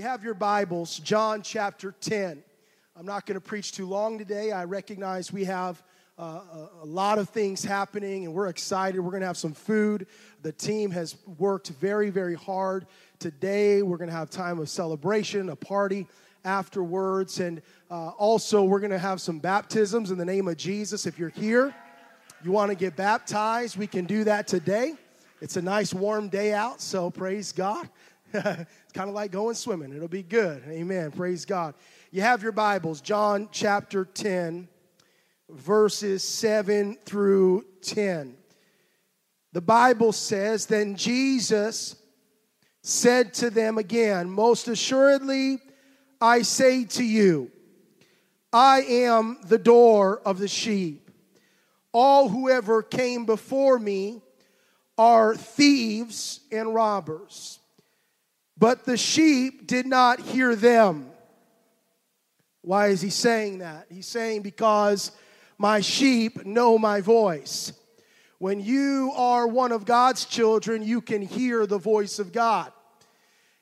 You have your Bibles, John chapter 10. I'm not going to preach too long today. I recognize we have a lot of things happening, and we're excited. We're going to have some food. The team has worked very, very hard today. We're going to have time of celebration, a party afterwards, and also we're going to have some baptisms in the name of Jesus. If you're here, you want to get baptized, we can do that today. It's a nice warm day out, so praise God. It's kind of like going swimming. It'll be good. Amen. Praise God. You have your Bibles, John chapter 10. Verses 7 through 10. The Bible says, "Then Jesus said to them again, 'Most assuredly, I say to you, I am the door of the sheep. All whoever came before me are thieves and robbers, but the sheep did not hear them.'" Why is he saying that? He's saying because my sheep know my voice. When you are one of God's children, you can hear the voice of God.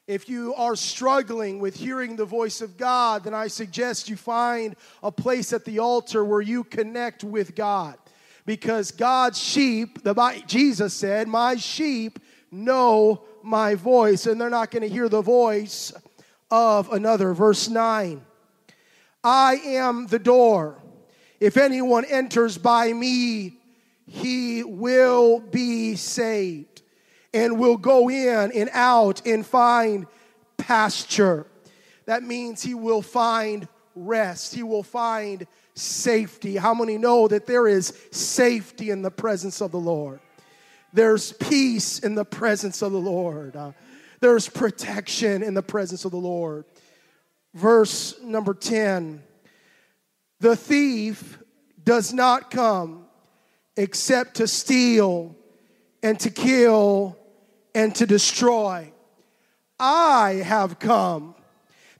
If you are struggling with hearing the voice of God, then I suggest you find a place at the altar where you connect with God. Because God's sheep, Jesus said, "My sheep know my voice," and they're not going to hear the voice of another. Verse 9, "I am the door. If anyone enters by me, he will be saved and will go in and out and find pasture." That means he will find rest. He will find safety. How many know that there is safety in the presence of the Lord? There's peace in the presence of the Lord. There's protection in the presence of the Lord. Verse number 10. "The thief does not come except to steal and to kill and to destroy. I have come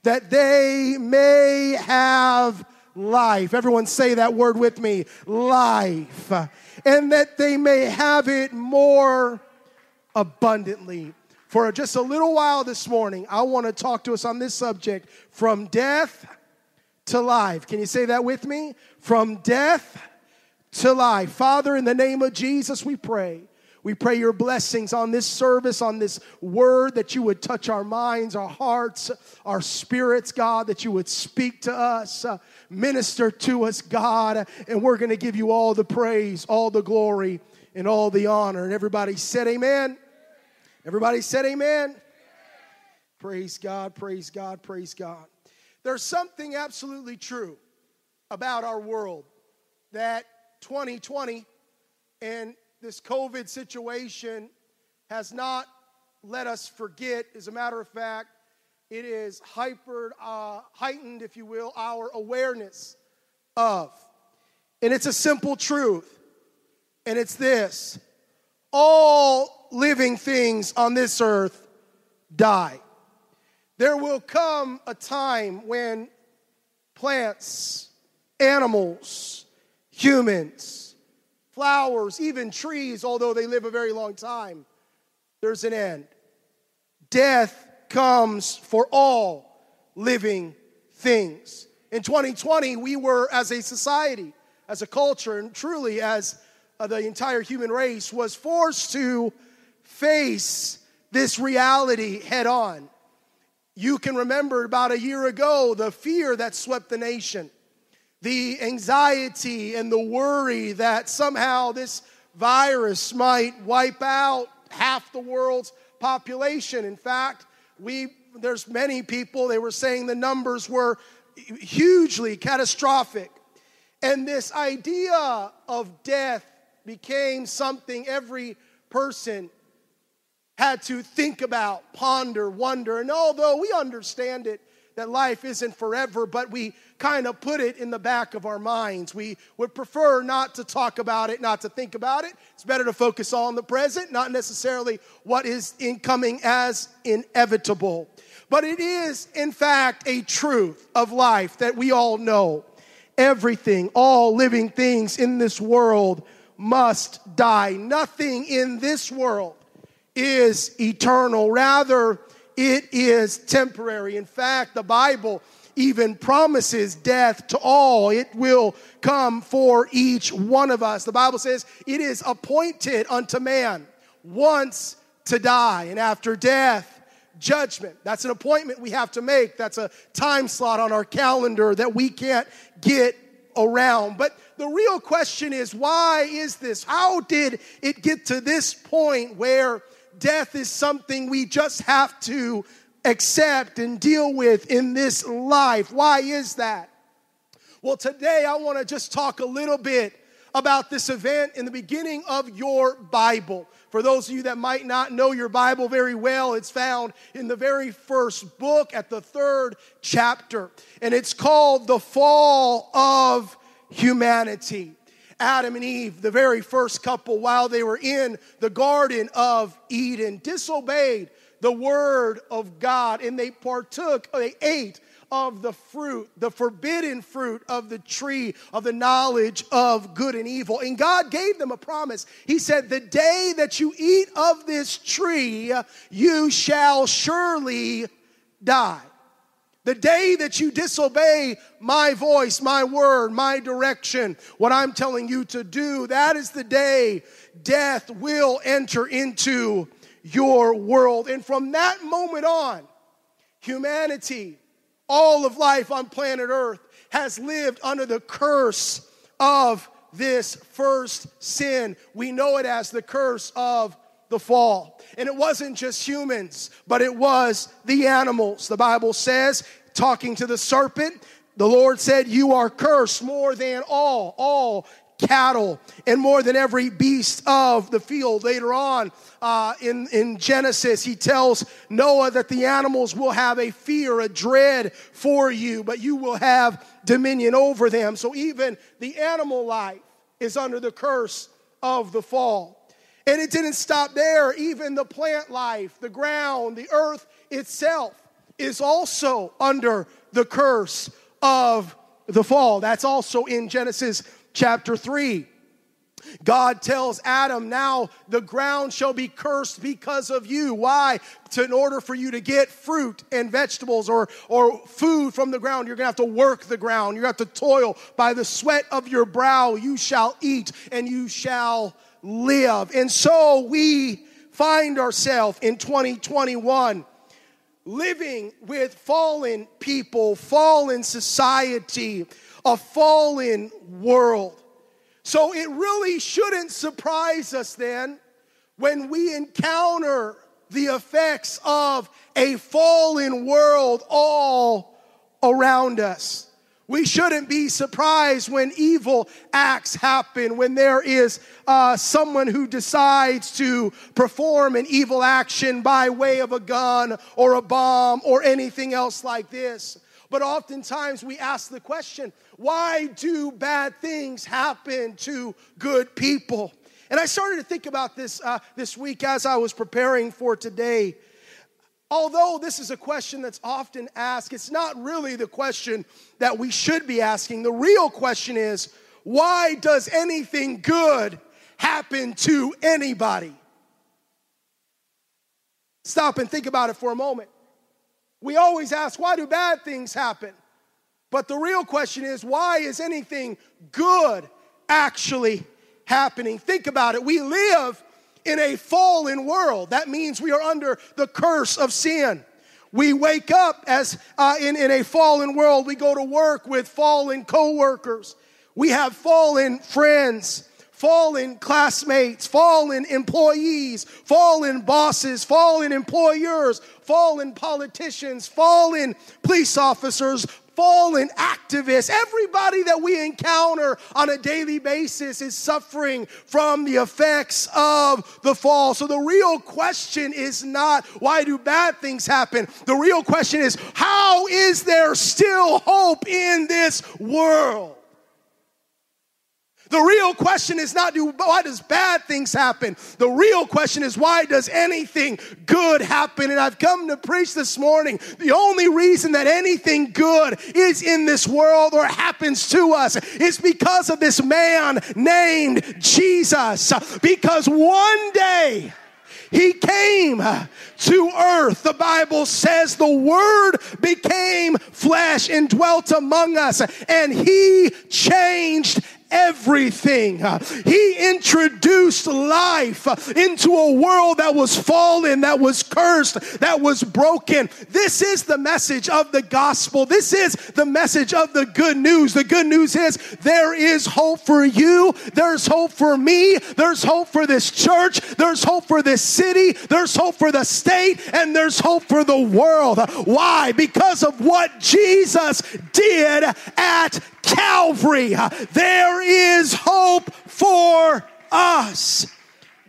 that they may have life." Everyone say that word with me, life. "And that they may have it more abundantly." For just a little while this morning, I want to talk to us on this subject, from death to life. Can you say that with me? From death to life. Father, in the name of Jesus, we pray. We pray your blessings on this service, on this word, that you would touch our minds, our hearts, our spirits, God, that you would speak to us, minister to us, God, and we're going to give you all the praise, all the glory, and all the honor. And everybody said amen. Everybody said amen. Praise God, praise God, praise God. There's something absolutely true about our world, that 2020 and this COVID situation has not let us forget. As a matter of fact, it is heightened, if you will, our awareness of. And it's a simple truth, and it's this: all living things on this earth die. There will come a time when plants, animals, humans, flowers, even trees, although they live a very long time, there's an end. Death comes for all living things. In 2020, we were, as a society, as a culture, and truly as the entire human race, was forced to face this reality head on. You can remember about a year ago the fear that swept the nation, the anxiety and the worry that somehow this virus might wipe out half the world's population. In fact, there's many people, they were saying the numbers were hugely catastrophic. And this idea of death became something every person had to think about, ponder, wonder. And although we understand it, that life isn't forever, but we kind of put it in the back of our minds. We would prefer not to talk about it, not to think about it. It's better to focus on the present, not necessarily what is incoming as inevitable. But it is, in fact, a truth of life that we all know. Everything, all living things in this world must die. Nothing in this world is eternal. Rather, It is temporary. In fact, the Bible even promises death to all. It will come for each one of us. The Bible says it is appointed unto man once to die, and after death, judgment. That's an appointment we have to make. That's a time slot on our calendar that we can't get around. But the real question is, why is this? How did it get to this point where death is something we just have to accept and deal with in this life? Why is that? Well, today I want to just talk a little bit about this event in the beginning of your Bible. For those of you that might not know your Bible very well, it's found in the very first book at the 3rd chapter. And it's called The Fall of Humanity. Adam and Eve, the very first couple, while they were in the Garden of Eden, disobeyed the word of God, and they partook, they ate of the fruit, the forbidden fruit of the tree of the knowledge of good and evil. And God gave them a promise. He said, the day that you eat of this tree, you shall surely die. The day that you disobey my voice, my word, my direction, what I'm telling you to do, that is the day death will enter into your world. And from that moment on, humanity, all of life on planet Earth, has lived under the curse of this first sin. We know it as the curse of the fall. And it wasn't just humans, but it was the animals. The Bible says, talking to the serpent, the Lord said, you are cursed more than all cattle, and more than every beast of the field. Later on in Genesis, he tells Noah that the animals will have a fear, a dread for you, but you will have dominion over them. So even the animal life is under the curse of the fall. And it didn't stop there. Even the plant life, the ground, the earth itself is also under the curse of the fall. That's also in Genesis chapter 3. God tells Adam, now the ground shall be cursed because of you. Why? In order for you to get fruit and vegetables or food from the ground, you're going to have to work the ground. You're going to have to toil. By the sweat of your brow, you shall eat and you shall live. And so we find ourselves in 2021 living with fallen people, fallen society, a fallen world. So it really shouldn't surprise us then when we encounter the effects of a fallen world all around us. We shouldn't be surprised when evil acts happen, when there is someone who decides to perform an evil action by way of a gun or a bomb or anything else like this. But oftentimes we ask the question, why do bad things happen to good people? And I started to think about this this week as I was preparing for today. Although this is a question that's often asked, it's not really the question that we should be asking. The real question is, why does anything good happen to anybody? Stop and think about it for a moment. We always ask, why do bad things happen? But the real question is, why is anything good actually happening? Think about it. We live in a fallen world. That means we are under the curse of sin. We wake up as in a fallen world. We go to work with fallen coworkers. We have fallen friends, fallen classmates, fallen employees, fallen bosses, fallen employers, fallen politicians, fallen police officers, fallen activists. Everybody that we encounter on a daily basis is suffering from the effects of the fall. So the real question is not why do bad things happen? The real question is, how is there still hope in this world? The real question is not why does bad things happen? The real question is, why does anything good happen? And I've come to preach this morning, the only reason that anything good is in this world or happens to us is because of this man named Jesus. Because one day He came to earth. The Bible says the Word became flesh and dwelt among us, and He changed everything. He introduced life into a world that was fallen, that was cursed, that was broken. This is the message of the gospel. This is the message of the good news. The good news is there is hope for you. There's hope for me. There's hope for this church. There's hope for this city. There's hope for the state, and there's hope for the world. Why? Because of what Jesus did at Calvary. There is hope for us.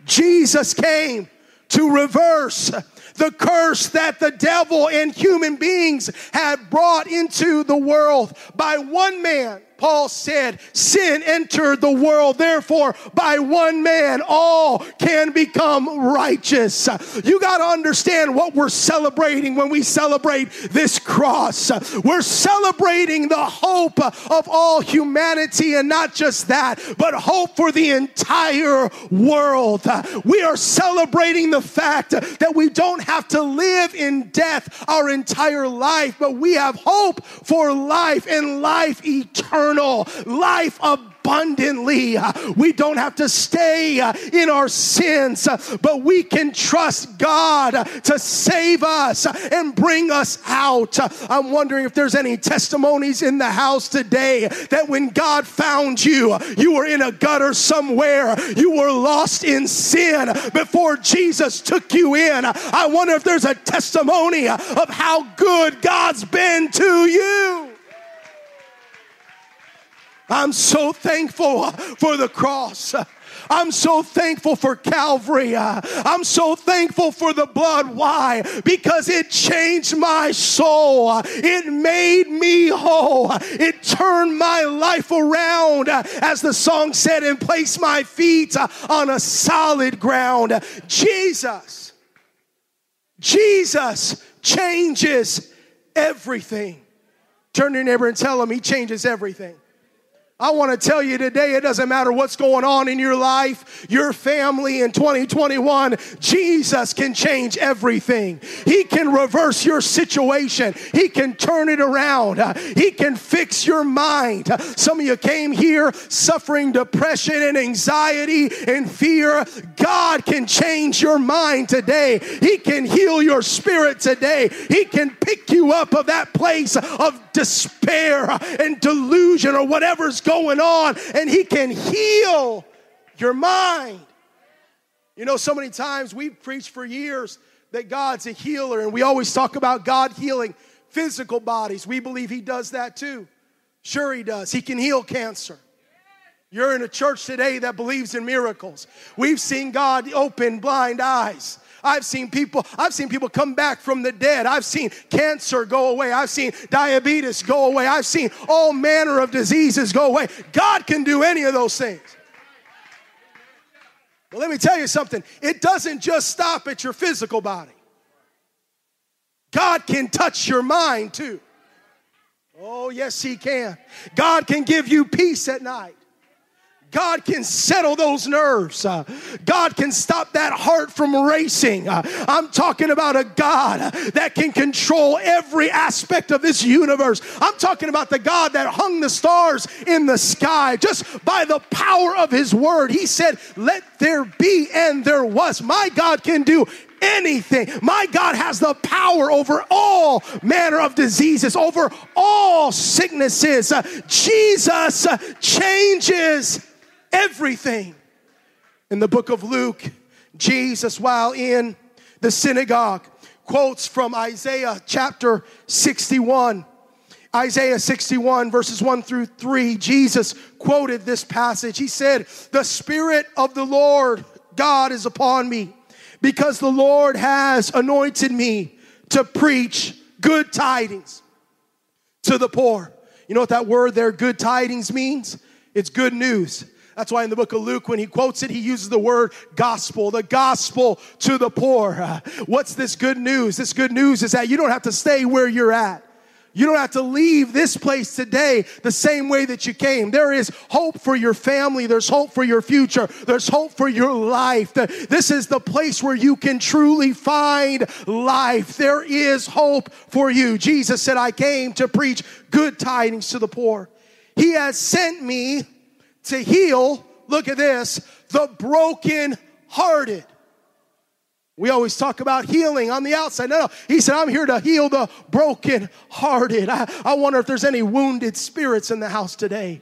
Jesus came to reverse the curse that the devil and human beings had brought into the world. By one man, Paul said, sin entered the world. Therefore, by one man, all can become righteous. You got to understand what we're celebrating when we celebrate this cross. We're celebrating the hope of all humanity, and not just that, but hope for the entire world. We are celebrating the fact that we don't have to live in death our entire life, but we have hope for life, and life eternal. Life abundantly. We don't have to stay in our sins, but we can trust God to save us and bring us out. I'm wondering if there's any testimonies in the house today that when God found you, you were in a gutter somewhere. You were lost in sin before Jesus took you in. I wonder if there's a testimony of how good God's been to you. I'm so thankful for the cross. I'm so thankful for Calvary. I'm so thankful for the blood. Why? Because it changed my soul. It made me whole. It turned my life around, as the song said, and placed my feet on a solid ground. Jesus changes everything. Turn to your neighbor and tell him he changes everything. I want to tell you today, it doesn't matter what's going on in your life, your family in 2021, Jesus can change everything. He can reverse your situation. He can turn it around. He can fix your mind. Some of you came here suffering depression and anxiety and fear. God can change your mind today. He can heal your spirit today. He can pick you up of that place of despair and delusion or whatever's going on, and He can heal your mind. You know, so many times we've preached for years that God's a healer, and we always talk about God healing physical bodies. We believe He does that too. Sure He does. He can heal cancer. You're in a church today that believes in miracles. We've seen God open blind eyes. I've seen people come back from the dead. I've seen cancer go away. I've seen diabetes go away. I've seen all manner of diseases go away. God can do any of those things. But let me tell you something. It doesn't just stop at your physical body. God can touch your mind too. Oh, yes, He can. God can give you peace at night. God can settle those nerves. God can stop that heart from racing. I'm talking about a God that can control every aspect of this universe. I'm talking about the God that hung the stars in the sky just by the power of His word. He said, "Let there be," and there was. My God can do anything. My God has the power over all manner of diseases, over all sicknesses. Jesus changes everything. In the book of Luke, Jesus, while in the synagogue, quotes from Isaiah chapter 61. Isaiah 61 verses 1 through 3, Jesus quoted this passage. He said, "The Spirit of the Lord God is upon me, because the Lord has anointed me to preach good tidings to the poor." You know what that word there, good tidings, means? It's good news. That's why in the book of Luke, when he quotes it, he uses the word gospel, the gospel to the poor. What's this good news? This good news is that you don't have to stay where you're at. You don't have to leave this place today the same way that you came. There is hope for your family. There's hope for your future. There's hope for your life. This is the place where you can truly find life. There is hope for you. Jesus said, I came to preach good tidings to the poor. He has sent me to heal, look at this, the brokenhearted. We always talk about healing on the outside. No, he said, I'm here to heal the brokenhearted. I wonder if there's any wounded spirits in the house today.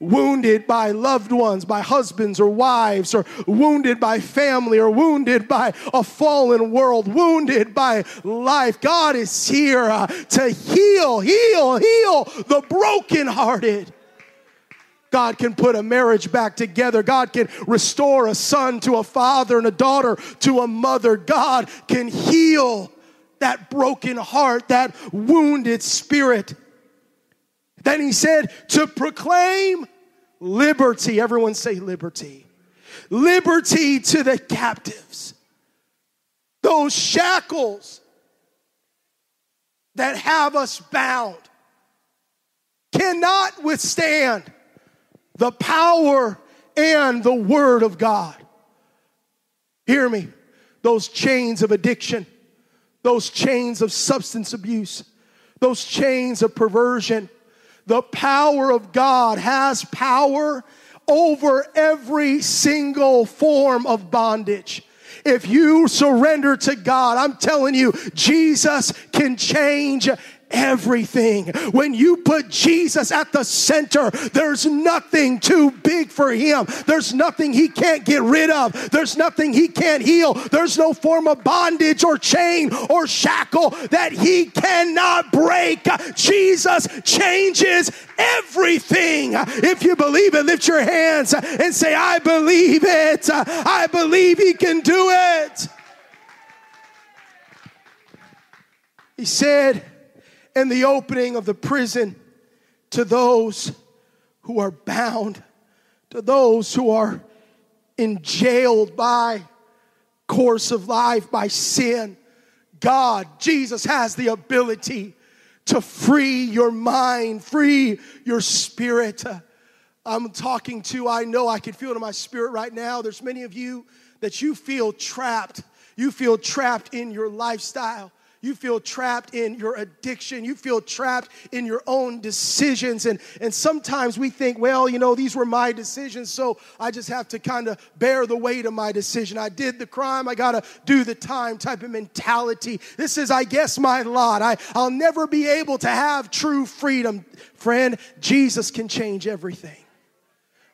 Wounded by loved ones, by husbands or wives, or wounded by family, or wounded by a fallen world, wounded by life. God is here to heal the brokenhearted. God can put a marriage back together. God can restore a son to a father and a daughter to a mother. God can heal that broken heart, that wounded spirit. Then he said to proclaim liberty. Everyone say liberty. Liberty to the captives. Those shackles that have us bound cannot withstand the power and the word of God. Hear me. Those chains of addiction, those chains of substance abuse, those chains of perversion, the power of God has power over every single form of bondage. If you surrender to God, I'm telling you, Jesus can change everything. When you put Jesus at the center, there's nothing too big for him. There's nothing he can't get rid of. There's nothing he can't heal. There's no form of bondage or chain or shackle that he cannot break. Jesus changes everything. If you believe it, lift your hands and say, I believe it. I believe he can do it. He said, and the opening of the prison to those who are bound, to those who are enjailed by course of life, by sin. God, Jesus has the ability to free your mind, free your spirit. I know I can feel it in my spirit right now. There's many of you that you feel trapped. You feel trapped in your lifestyle. You feel trapped in your addiction. You feel trapped in your own decisions. And sometimes we think, well, you know, these were my decisions, so I just have to kind of bear the weight of my decision. I did the crime. I got to do the time type of mentality. This is, I guess, my lot. I'll never be able to have true freedom. Friend, Jesus can change everything.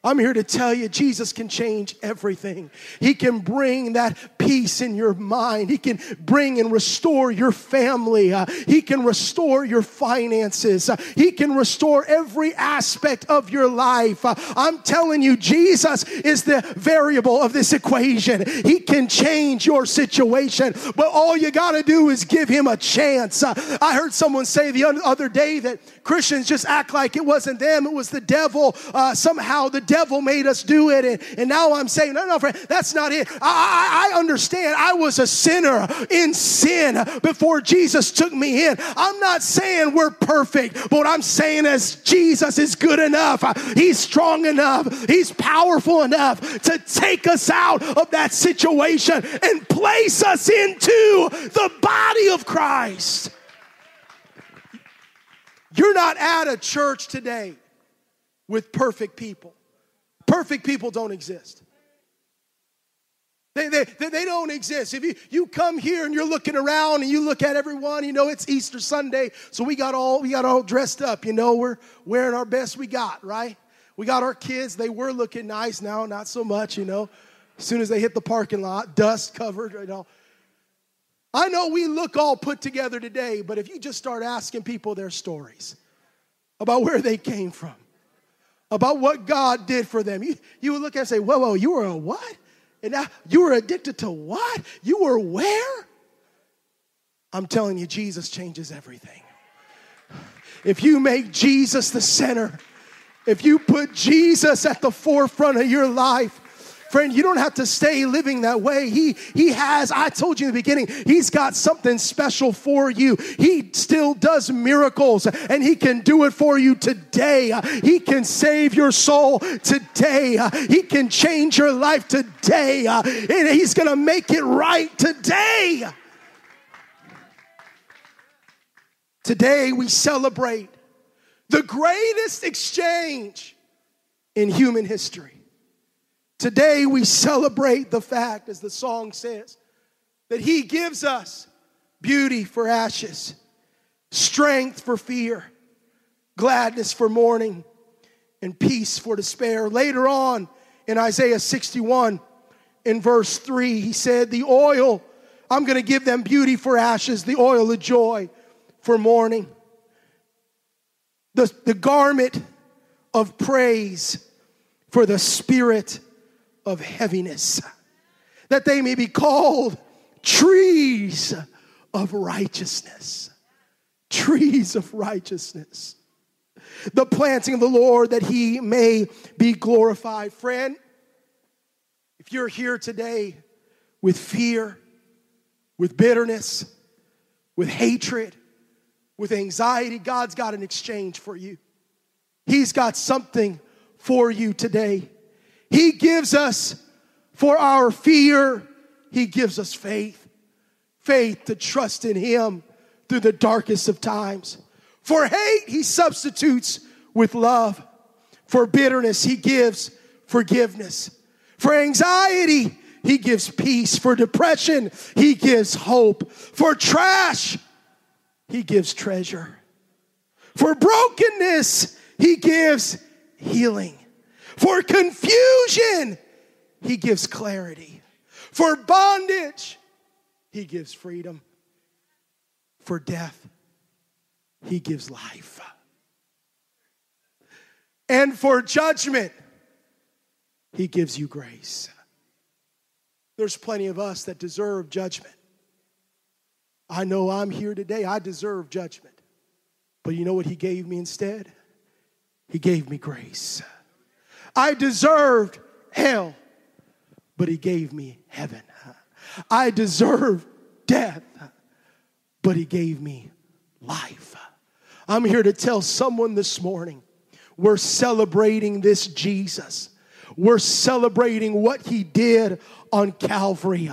I'm here to tell you, Jesus can change everything. He can bring that peace in your mind. He can bring and restore your family. He can restore your finances. He can restore every aspect of your life. I'm telling you, Jesus is the variable of this equation. He can change your situation, but all you got to do is give him a chance. I heard someone say the other day that Christians just act like it wasn't them, it was the devil. Somehow the devil made us do it, and now I'm saying, no, friend, that's not it. I understand I was a sinner in sin before Jesus took me in. I'm not saying we're perfect, but what I'm saying is Jesus is good enough. He's strong enough. He's powerful enough to take us out of that situation and place us into the body of Christ. You're not at a church today with perfect people. Perfect people don't exist. They don't exist. If you come here and you're looking around and you look at everyone, you know, it's Easter Sunday, so we got all dressed up, you know, we're wearing our best we got, right? We got our kids, they were looking nice, now not so much, you know. As soon as they hit the parking lot, dust covered, you know. I know we look all put together today, but if you just start asking people their stories about where they came from, about what God did for them, you would look at it and say, whoa, you were a what? And now you were addicted to what? You were where? I'm telling you, Jesus changes everything. If you make Jesus the center, if you put Jesus at the forefront of your life, Friend, you don't have to stay living that way. He has, I told you in the beginning, he's got something special for you. He still does miracles, and he can do it for you today. He can save your soul today. He can change your life today. And he's going to make it right today. Today we celebrate the greatest exchange in human history. Today we celebrate the fact, as the song says, that he gives us beauty for ashes, strength for fear, gladness for mourning, and peace for despair. Later on in Isaiah 61, in verse 3, he said, the oil, I'm going to give them beauty for ashes, the oil of joy for mourning, the garment of praise for the spirit of heaviness, that they may be called trees of righteousness. Trees of righteousness. The planting of the Lord, that he may be glorified. Friend, if you're here today with fear, with bitterness, with hatred, with anxiety, God's got an exchange for you. He's got something for you today. He gives us, for our fear, he gives us faith. Faith to trust in him through the darkest of times. For hate, he substitutes with love. For bitterness, he gives forgiveness. For anxiety, he gives peace. For depression, he gives hope. For trash, he gives treasure. For brokenness, he gives healing. For confusion, he gives clarity. For bondage, he gives freedom. For death, he gives life. And for judgment, he gives you grace. There's plenty of us that deserve judgment. I know I'm here today. I deserve judgment. But you know what he gave me instead? He gave me grace. I deserved hell, but he gave me heaven. I deserved death, but he gave me life. I'm here to tell someone this morning, we're celebrating this Jesus. We're celebrating what he did on Calvary.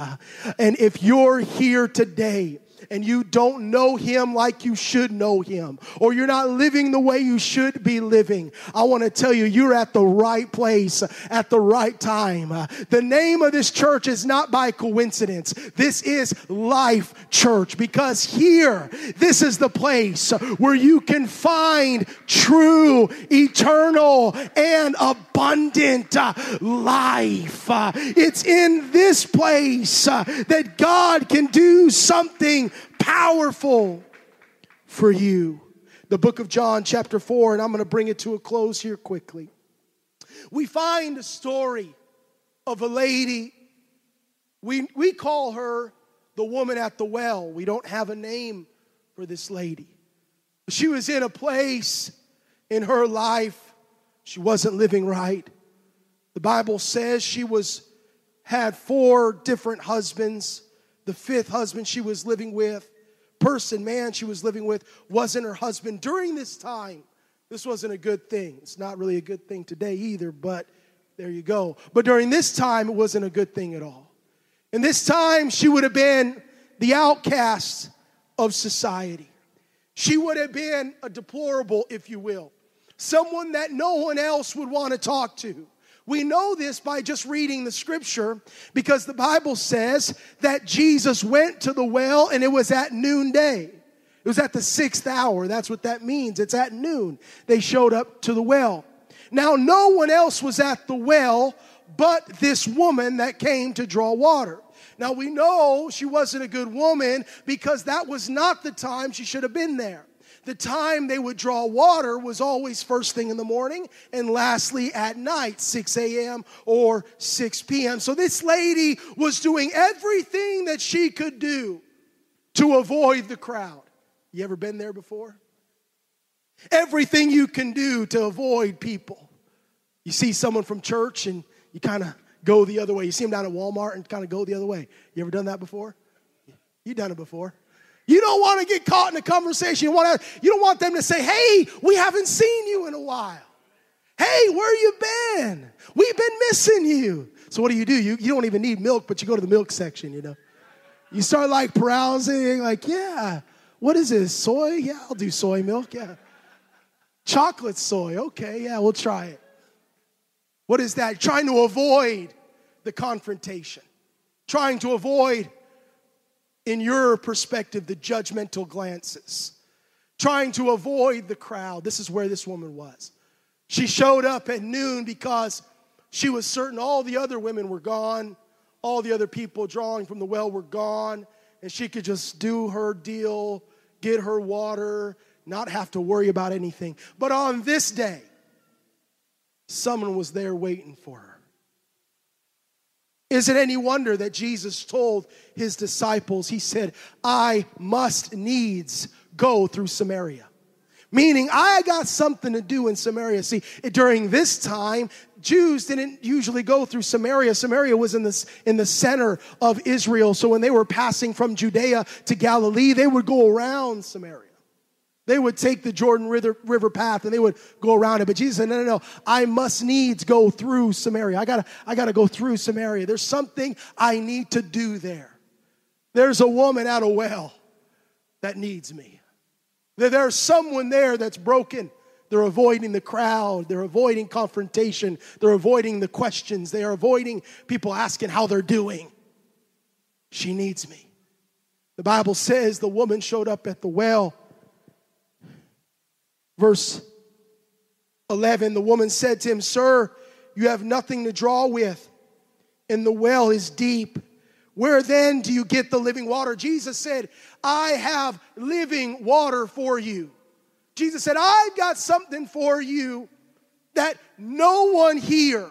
And if you're here today and you don't know him like you should know him, or you're not living the way you should be living, I want to tell you, you're at the right place at the right time. The name of this church is not by coincidence. This is Life Church, because here, this is the place where you can find true, eternal, and abundant life. It's in this place that God can do something powerful for you. The book of John, chapter 4, and I'm going to bring it to a close here quickly. We find a story of a lady. We call her the woman at the well. We don't have a name for this lady. She was in a place in her life she wasn't living right. The Bible says she had 4 different husbands. The 5th husband she was living with, she was living with, wasn't her husband. During this time, this wasn't a good thing. It's not really a good thing today either, but there you go. But during this time, it wasn't a good thing at all. And this time, she would have been the outcast of society. She would have been a deplorable, if you will, someone that no one else would want to talk to. We know this by just reading the scripture, because the Bible says that Jesus went to the well, and it was at noonday. It was at the 6th hour. That's what that means. It's at noon. They showed up to the well. Now, no one else was at the well but this woman that came to draw water. Now, we know she wasn't a good woman, because that was not the time she should have been there. The time they would draw water was always first thing in the morning and lastly at night, 6 a.m. or 6 p.m. So this lady was doing everything that she could do to avoid the crowd. You ever been there before? Everything you can do to avoid people. You see someone from church and you kind of go the other way. You see them down at Walmart and kind of go the other way. You ever done that before? You've done it before. You don't want to get caught in a conversation. You don't want them to say, hey, we haven't seen you in a while. Hey, where you been? We've been missing you. So what do? You don't even need milk, but you go to the milk section, you know. You start like browsing, like, yeah, what is this, soy? Yeah, I'll do soy milk, yeah. Chocolate soy, okay, yeah, we'll try it. What is that? Trying to avoid the confrontation. Trying to avoid, in your perspective, the judgmental glances. Trying to avoid the crowd. This is where this woman was. She showed up at noon because she was certain all the other women were gone. All the other people drawing from the well were gone. And she could just do her deal, get her water, not have to worry about anything. But on this day, someone was there waiting for her. Is it any wonder that Jesus told his disciples, he said, I must needs go through Samaria. Meaning, I got something to do in Samaria. See, during this time, Jews didn't usually go through Samaria. Samaria was in the center of Israel. So when they were passing from Judea to Galilee, they would go around Samaria. They would take the Jordan River path and they would go around it. But Jesus said, no, I must needs go through Samaria. I gotta go through Samaria. There's something I need to do there. There's a woman at a well that needs me. There's someone there that's broken. They're avoiding the crowd. They're avoiding confrontation. They're avoiding the questions. They are avoiding people asking how they're doing. She needs me. The Bible says the woman showed up at the well. Verse 11, the woman said to him, Sir, you have nothing to draw with, and the well is deep. Where then do you get the living water? Jesus said, I have living water for you. Jesus said, I've got something for you that no one here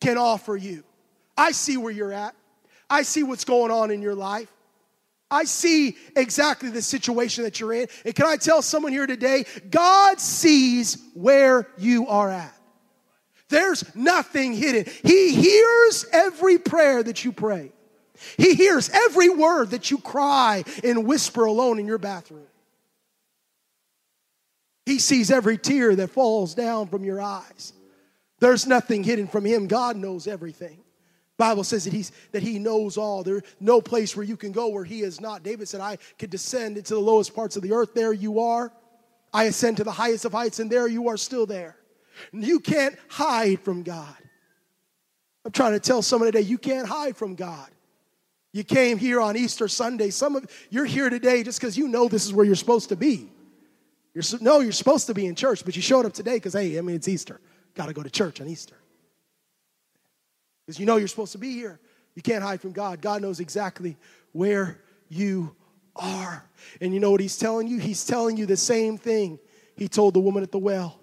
can offer you. I see where you're at. I see what's going on in your life. I see exactly the situation that you're in. And can I tell someone here today, God sees where you are at. There's nothing hidden. He hears every prayer that you pray. He hears every word that you cry and whisper alone in your bathroom. He sees every tear that falls down from your eyes. There's nothing hidden from him. God knows everything. The Bible says that he knows all. There's no place where you can go where he is not. David said, I could descend into the lowest parts of the earth. There you are. I ascend to the highest of heights, and there you are still there. And you can't hide from God. I'm trying to tell someone today, you can't hide from God. You came here on Easter Sunday. Some of you're here today just because you know this is where you're supposed to be. You're supposed to be in church, but you showed up today because, hey, I mean, it's Easter. Got to go to church on Easter. Because you know you're supposed to be here. You can't hide from God. God knows exactly where you are. And you know what he's telling you? He's telling you the same thing he told the woman at the well.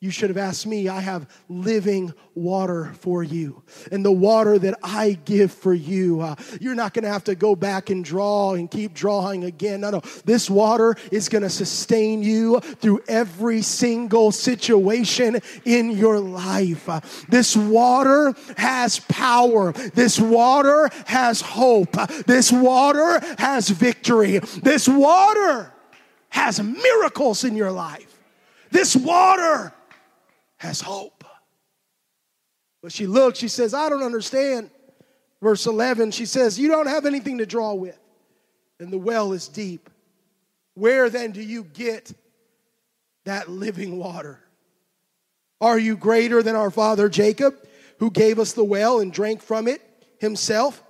You should have asked me. I have living water for you. And the water that I give for you, you're not going to have to go back and draw and keep drawing again. No. This water is going to sustain you through every single situation in your life. This water has power. This water has hope. This water has victory. This water has miracles in your life. This water has hope. But she looks, she says, I don't understand. Verse 11, she says, you don't have anything to draw with, and the well is deep. Where then do you get that living water? Are you greater than our father Jacob, who gave us the well and drank from it himself,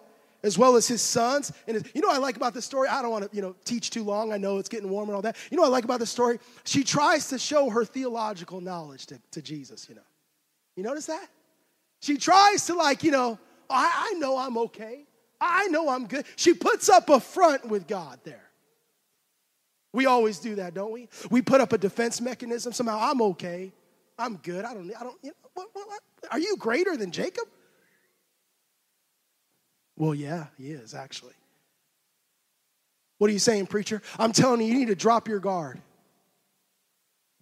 as well as his sons? And you know what I like about this story? I don't want to, teach too long. I know it's getting warm and all that. You know what I like about this story? She tries to show her theological knowledge to Jesus, You notice that? She tries to I know I'm okay. I know I'm good. She puts up a front with God there. We always do that, don't we? We put up a defense mechanism. Somehow I'm okay. I'm good. What? Are you greater than Jacob? Well, yeah, he is, actually. What are you saying, preacher? I'm telling you need to drop your guard.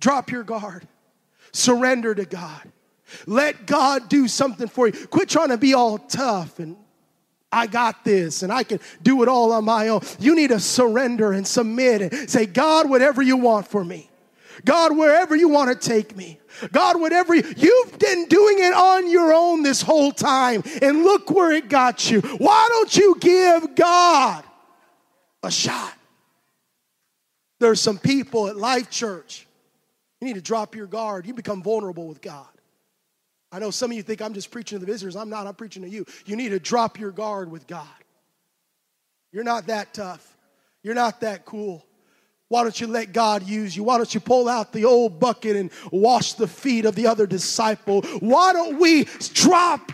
Drop your guard. Surrender to God. Let God do something for you. Quit trying to be all tough and I got this and I can do it all on my own. You need to surrender and submit and say, God, whatever you want for me. God, wherever you want to take me. God, whatever you've been doing it on your own this whole time and look where it got you. Why don't you give God a shot? There's some people at Life Church. You need to drop your guard. You become vulnerable with God. I know some of you think I'm just preaching to the visitors. I'm not. I'm preaching to you. You need to drop your guard with God. You're not that tough. You're not that cool. Why don't you let God use you? Why don't you pull out the old bucket and wash the feet of the other disciple? Why don't we drop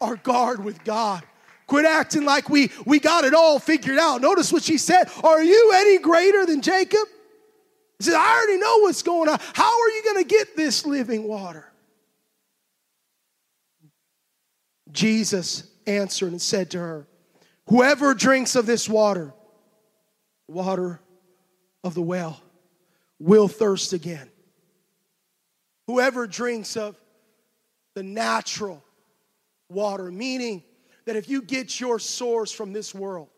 our guard with God? Quit acting like we got it all figured out. Notice what she said. Are you any greater than Jacob? She said, I already know what's going on. How are you going to get this living water? Jesus answered and said to her, whoever drinks of this water, water of the well, will thirst again. Whoever drinks of the natural water, meaning that if you get your source from this world,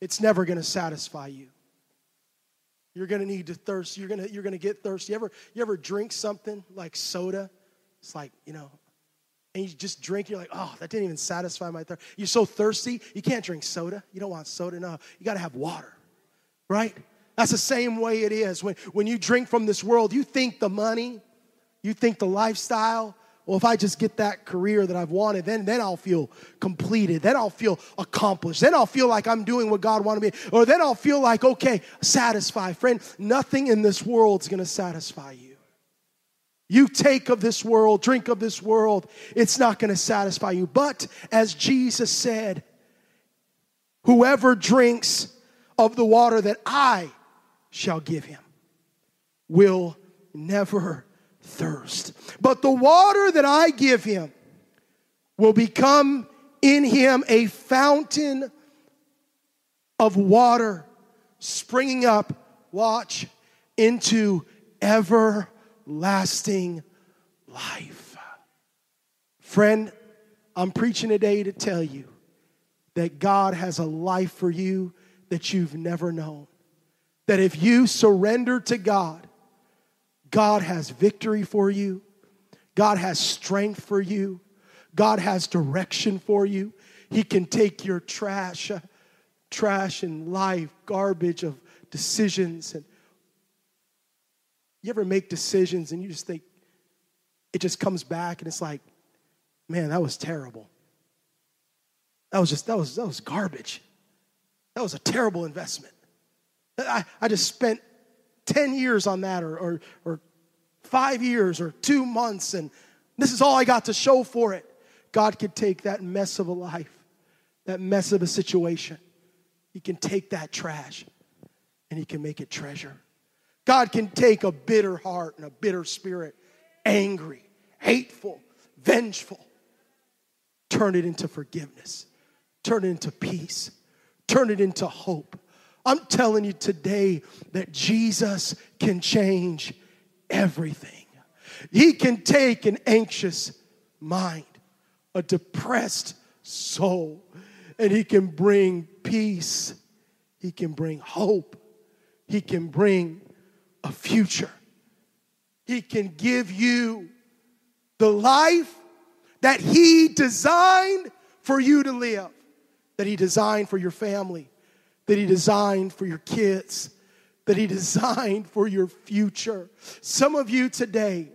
it's never going to satisfy you. You're going to need to thirst. You're going to get thirsty. You ever drink something like soda? It's like, and you just drink, you're like, oh, that didn't even satisfy my thirst. You're so thirsty, you can't drink soda. You don't want soda, no. You got to have water, right? That's the same way it is. When you drink from this world, you think the money, you think the lifestyle. Well, if I just get that career that I've wanted, then I'll feel completed. Then I'll feel accomplished. Then I'll feel like I'm doing what God wanted me. Or then I'll feel like, okay, satisfied. Friend, nothing in this world's going to satisfy you. You take of this world, drink of this world, it's not going to satisfy you. But as Jesus said, whoever drinks of the water that I shall give him will never thirst. But the water that I give him will become in him a fountain of water springing up, watch, into everlasting life. Friend, I'm preaching today to tell you that God has a life for you that you've never known. That if you surrender to God, God has victory for you. God has strength for you. God has direction for you. He can take your trash and life, garbage of decisions. And you ever make decisions and you just think, it just comes back and it's like, man, that was terrible. That was garbage. That was a terrible investment. I just spent 10 years on that or 5 years or 2 months and this is all I got to show for it. God could take that mess of a life, that mess of a situation. He can take that trash and he can make it treasure. God can take a bitter heart and a bitter spirit, angry, hateful, vengeful, turn it into forgiveness, turn it into peace, turn it into hope. I'm telling you today that Jesus can change everything. He can take an anxious mind, a depressed soul, and he can bring peace. He can bring hope. He can bring a future. He can give you the life that he designed for you to live, that he designed for your family, that he designed for your kids, that he designed for your future. Some of you today,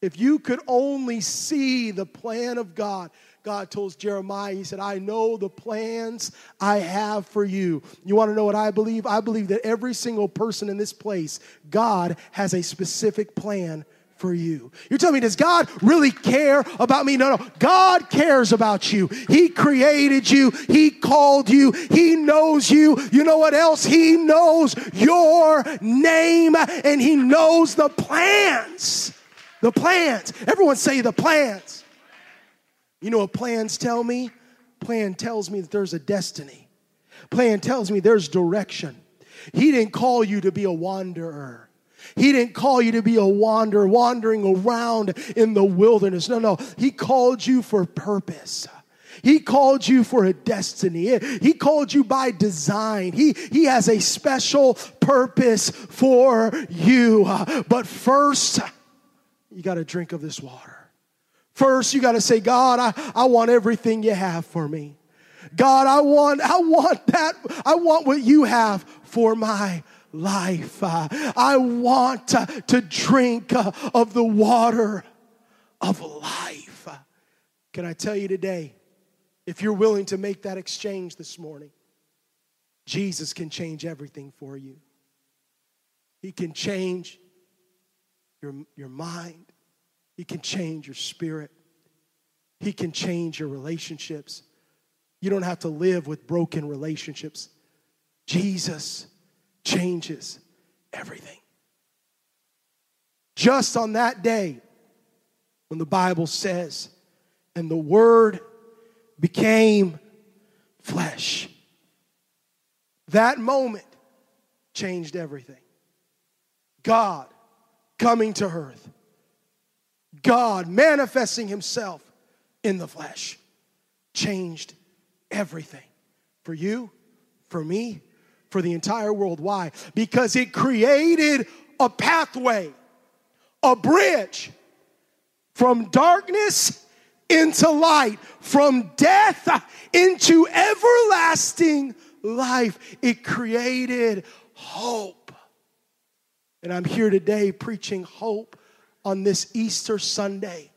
if you could only see the plan of God. God told Jeremiah, he said, I know the plans I have for you. You want to know what I believe? I believe that every single person in this place, God has a specific plan for you. You're telling me, does God really care about me? No, God cares about you. He created you. He called you. He knows you. You know what else? He knows your name and he knows the plans. The plans. Everyone say the plans. You know what plans tell me? Plan tells me that there's a destiny. Plan tells me there's direction. He didn't call you to be a wanderer. He didn't call you to be a wanderer, wandering around in the wilderness. No, He called you for purpose. He called you for a destiny. He called you by design. He has a special purpose for you. But first, you got to drink of this water. First, you got to say, God, I want everything you have for me. God, I want what you have for my life. I want to drink of the water of life. Can I tell you today, if you're willing to make that exchange this morning, Jesus can change everything for you. He can change your mind. He can change your spirit. He can change your relationships. You don't have to live with broken relationships. Jesus changes everything. Just on that day when the Bible says, and the Word became flesh. That moment changed everything. God coming to earth. God manifesting Himself in the flesh changed everything for you, for me, for the entire world. Why? Because it created a pathway, a bridge from darkness into light, from death into everlasting life. It created hope. And I'm here today preaching hope on this Easter Sunday,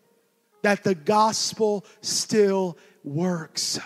that the gospel still works.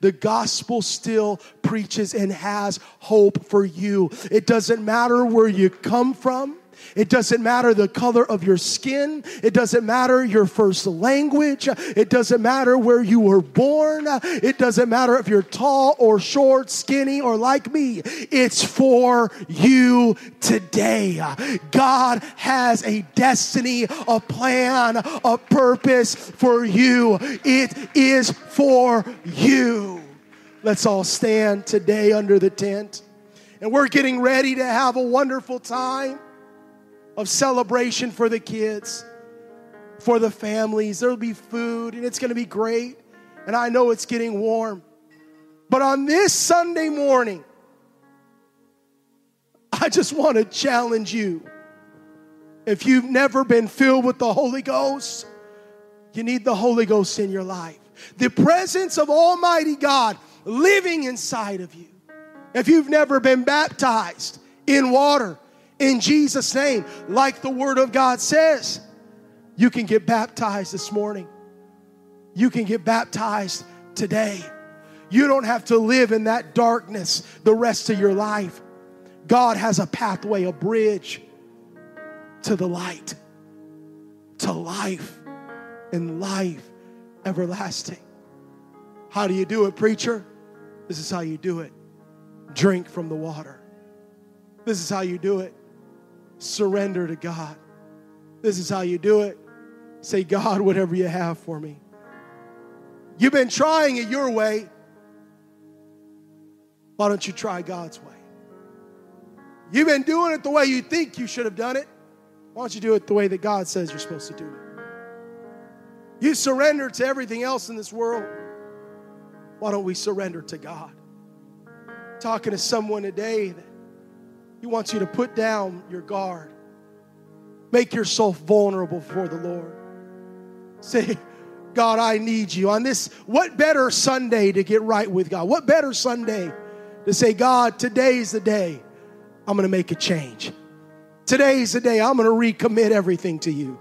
The gospel still preaches and has hope for you. It doesn't matter where you come from. It doesn't matter the color of your skin. It doesn't matter your first language. It doesn't matter where you were born. It doesn't matter if you're tall or short, skinny or like me. It's for you today. God has a destiny, a plan, a purpose for you. It is for you. Let's all stand today under the tent. And we're getting ready to have a wonderful time of celebration for the kids, for the families. There'll be food, and it's going to be great. And I know it's getting warm. But on this Sunday morning, I just want to challenge you. If you've never been filled with the Holy Ghost, you need the Holy Ghost in your life. The presence of Almighty God living inside of you. If you've never been baptized in water, in Jesus' name, like the Word of God says, you can get baptized this morning. You can get baptized today. You don't have to live in that darkness the rest of your life. God has a pathway, a bridge to the light, to life, and life everlasting. How do you do it, preacher? This is how you do it. Drink from the water. This is how you do it. Surrender to God. This is how you do it. Say, God, whatever you have for me. You've been trying it your way. Why don't you try God's way? You've been doing it the way you think you should have done it. Why don't you do it the way that God says you're supposed to do it? You surrender to everything else in this world. Why don't we surrender to God? I'm talking to someone today that He wants you to put down your guard. Make yourself vulnerable before the Lord. Say, God, I need you. On this, what better Sunday to get right with God? What better Sunday to say, God, today's the day I'm going to make a change. Today's the day I'm going to recommit everything to you.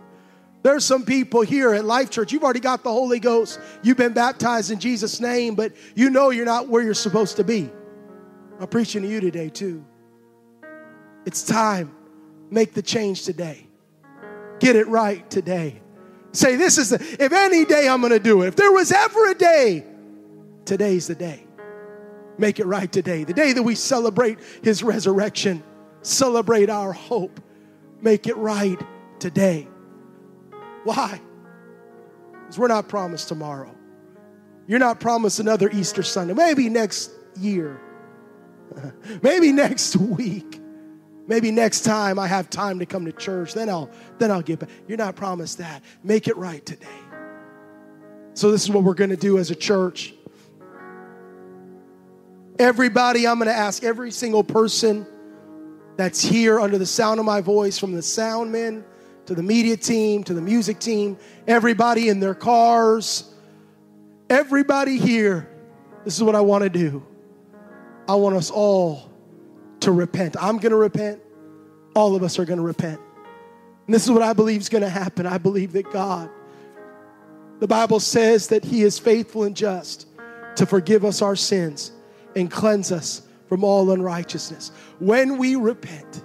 There's some people here at Life Church, you've already got the Holy Ghost. You've been baptized in Jesus' name, but you know you're not where you're supposed to be. I'm preaching to you today too. It's time. Make the change today. Get it right today. Say, this is if any day I'm going to do it. If there was ever a day, today's the day. Make it right today. The day that we celebrate His resurrection, celebrate our hope. Make it right today. Why? Because we're not promised tomorrow. You're not promised another Easter Sunday. Maybe next year. Maybe next week. Maybe next time I have time to come to church, then I'll get back. You're not promised that. Make it right today. So this is what we're going to do as a church. Everybody, I'm going to ask every single person that's here under the sound of my voice, from the sound men to the media team to the music team, everybody in their cars, everybody here, this is what I want to do. I want us all to repent. I'm going to repent. All of us are going to repent. And this is what I believe is going to happen. I believe that God, the Bible says that he is faithful and just to forgive us our sins and cleanse us from all unrighteousness. When we repent,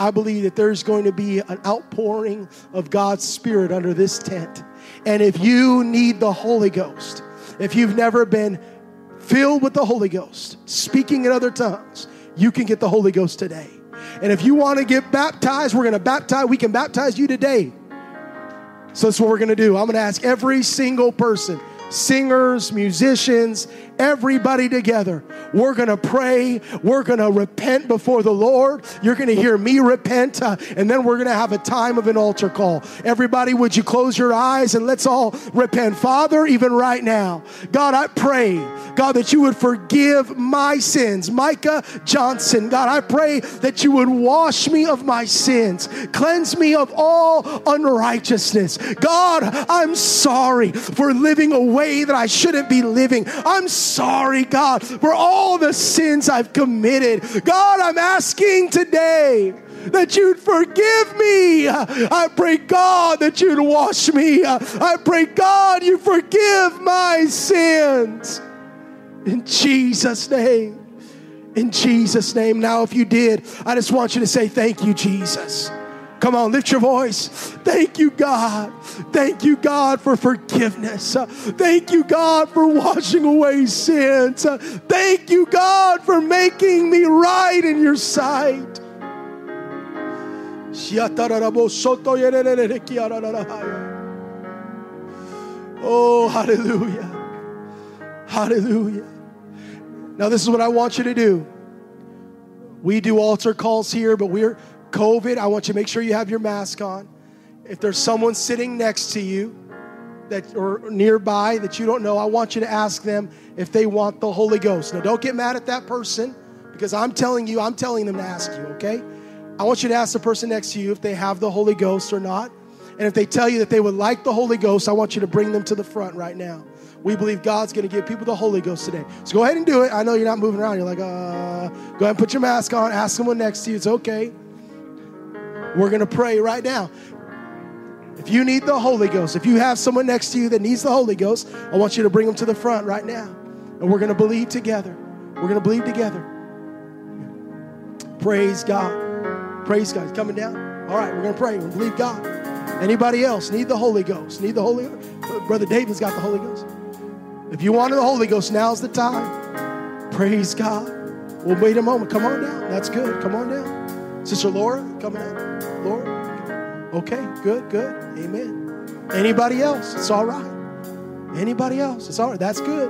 I believe that there's going to be an outpouring of God's Spirit under this tent. And if you need the Holy Ghost, if you've never been filled with the Holy Ghost, speaking in other tongues, you can get the Holy Ghost today. And if you want to get baptized, we can baptize you today. So that's what we're going to do. I'm going to ask every single person, singers, musicians, everybody together. We're going to pray. We're going to repent before the Lord. You're going to hear me repent, and then we're going to have a time of an altar call. Everybody, would you close your eyes and let's all repent. Father, even right now, God, I pray, God, that you would forgive my sins. Micah Johnson, God, I pray that you would wash me of my sins. Cleanse me of all unrighteousness. God, I'm sorry for living away that I shouldn't be living. I'm sorry, God, for all the sins I've committed. God, I'm asking today that you'd forgive me. I pray, God, that you'd wash me. I pray, God, you forgive my sins. In Jesus' name. In Jesus' name. Now, if you did, I just want you to say, thank you, Jesus. Come on, lift your voice. Thank you, God. Thank you, God, for forgiveness. Thank you, God, for washing away sins. Thank you, God, for making me right in your sight. Oh, hallelujah. Hallelujah. Now, this is what I want you to do. We do altar calls here, but we're COVID, I want you to make sure you have your mask on. If there's someone sitting next to you that or nearby that you don't know, I want you to ask them if they want the Holy Ghost. Now, don't get mad at that person because I'm telling you, I'm telling them to ask you, okay? I want you to ask the person next to you if they have the Holy Ghost or not. And if they tell you that they would like the Holy Ghost, I want you to bring them to the front right now. We believe God's going to give people the Holy Ghost today. So go ahead and do it. I know you're not moving around. You're like, go ahead and put your mask on. Ask someone next to you. It's okay. We're going to pray right now. If you need the Holy Ghost, if you have someone next to you that needs the Holy Ghost, I want you to bring them to the front right now. And we're going to believe together. We're going to believe together. Praise God. Praise God. He's coming down. All right, we're going to pray. We're going to believe God. Anybody else need the Holy Ghost? Need the Holy Ghost? Brother David's got the Holy Ghost. If you wanted the Holy Ghost, now's the time. Praise God. We'll wait a moment. Come on down. That's good. Come on down. Sister Laura, come down. Lord, okay, good, amen. Anybody else? It's all right. Anybody else? It's all right. That's good.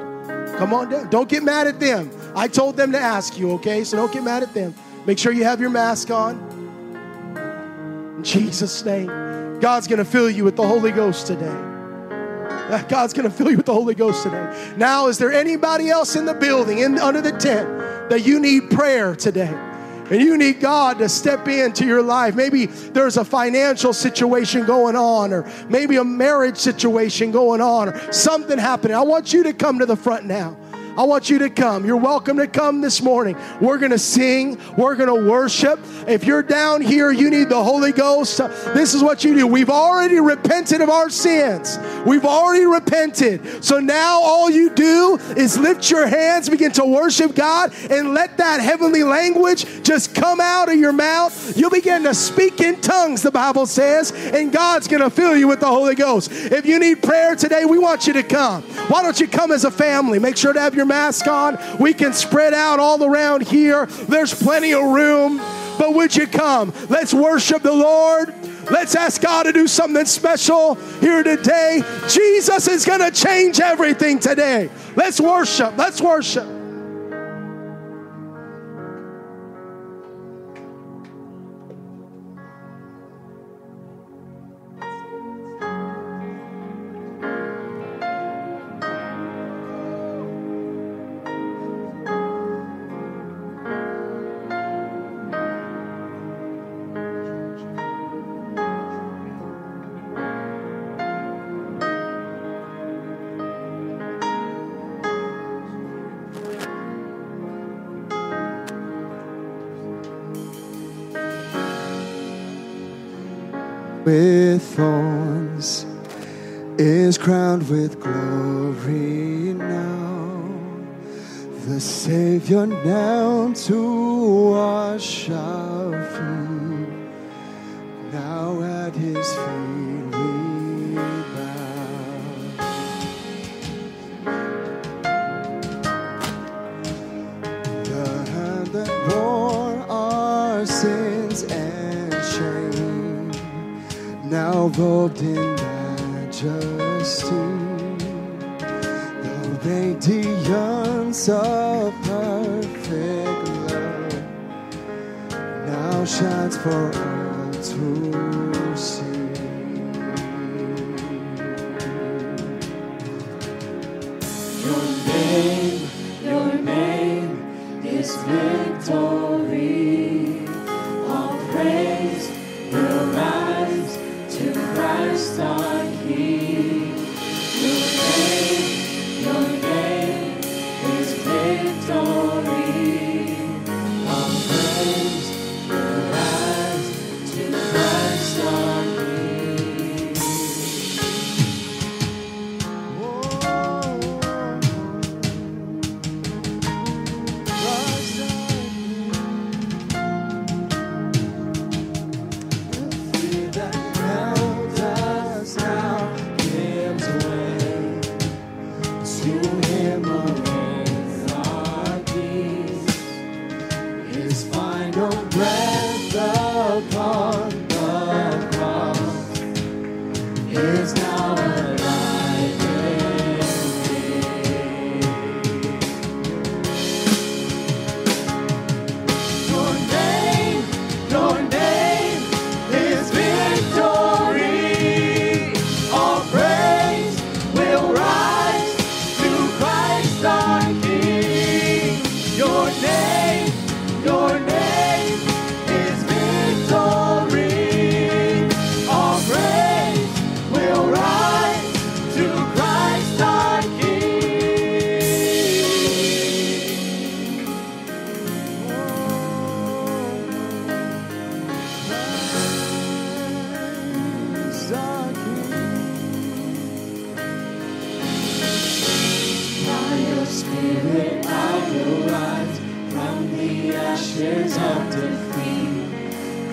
Come on down. Don't get mad at them. I told them to ask you, okay? So don't get mad at them. Make sure you have your mask on. In Jesus' name, God's going to fill you with the Holy Ghost today. God's going to fill you with the Holy Ghost today. Now, is there anybody else in the building, under the tent, that you need prayer today? And you need God to step into your life. Maybe there's a financial situation going on, or maybe a marriage situation going on, or something happening. I want you to come to the front now. I want you to come. You're welcome to come this morning. We're going to sing. We're going to worship. If you're down here, you need the Holy Ghost. This is what you do. We've already repented of our sins. We've already repented. So now all you do is lift your hands, begin to worship God, and let that heavenly language just come out of your mouth. You'll begin to speak in tongues, the Bible says, and God's going to fill you with the Holy Ghost. If you need prayer today, we want you to come. Why don't you come as a family? Make sure to have your mask on. We can spread out all around here. There's plenty of room. But would you come? Let's worship the Lord. Let's ask God to do something special here today. Jesus is going to change everything today. Let's worship. Let's worship. with thorns is crowned with glory now. The Savior now to wash our feet, now at his feet we bow. The hand that bore our sins and shame, now robed in majesty. Radiance of perfect love now shines for all to see. Your name is victory. All praise will rise to Christ our King.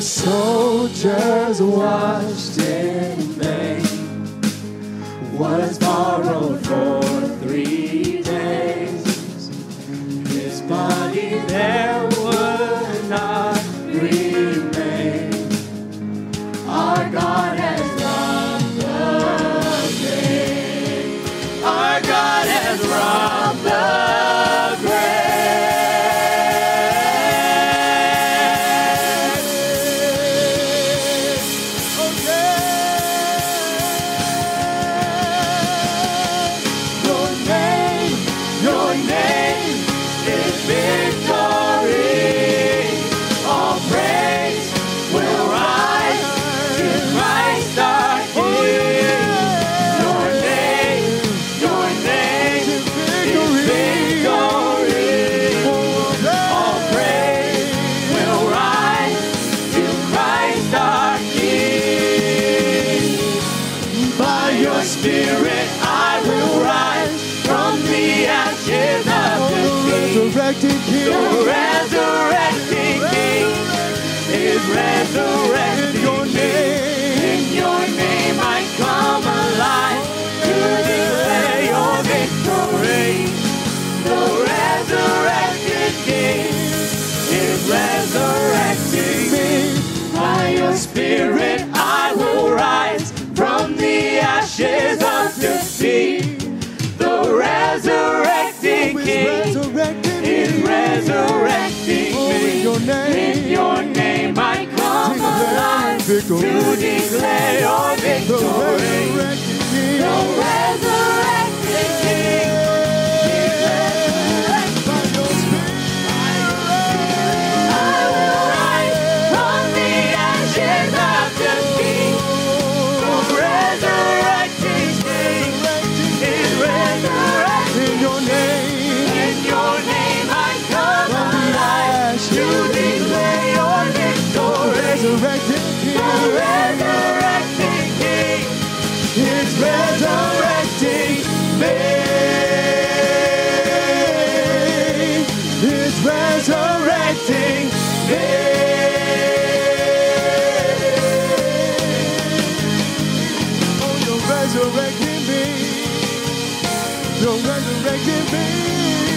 Soldiers washed in vain was borrowed for 3 days. His body there would not remain. Our God has robbed the grave. Our God has robbed the grave. victory. To declare your victory. The resurrected King. Resurrecting me.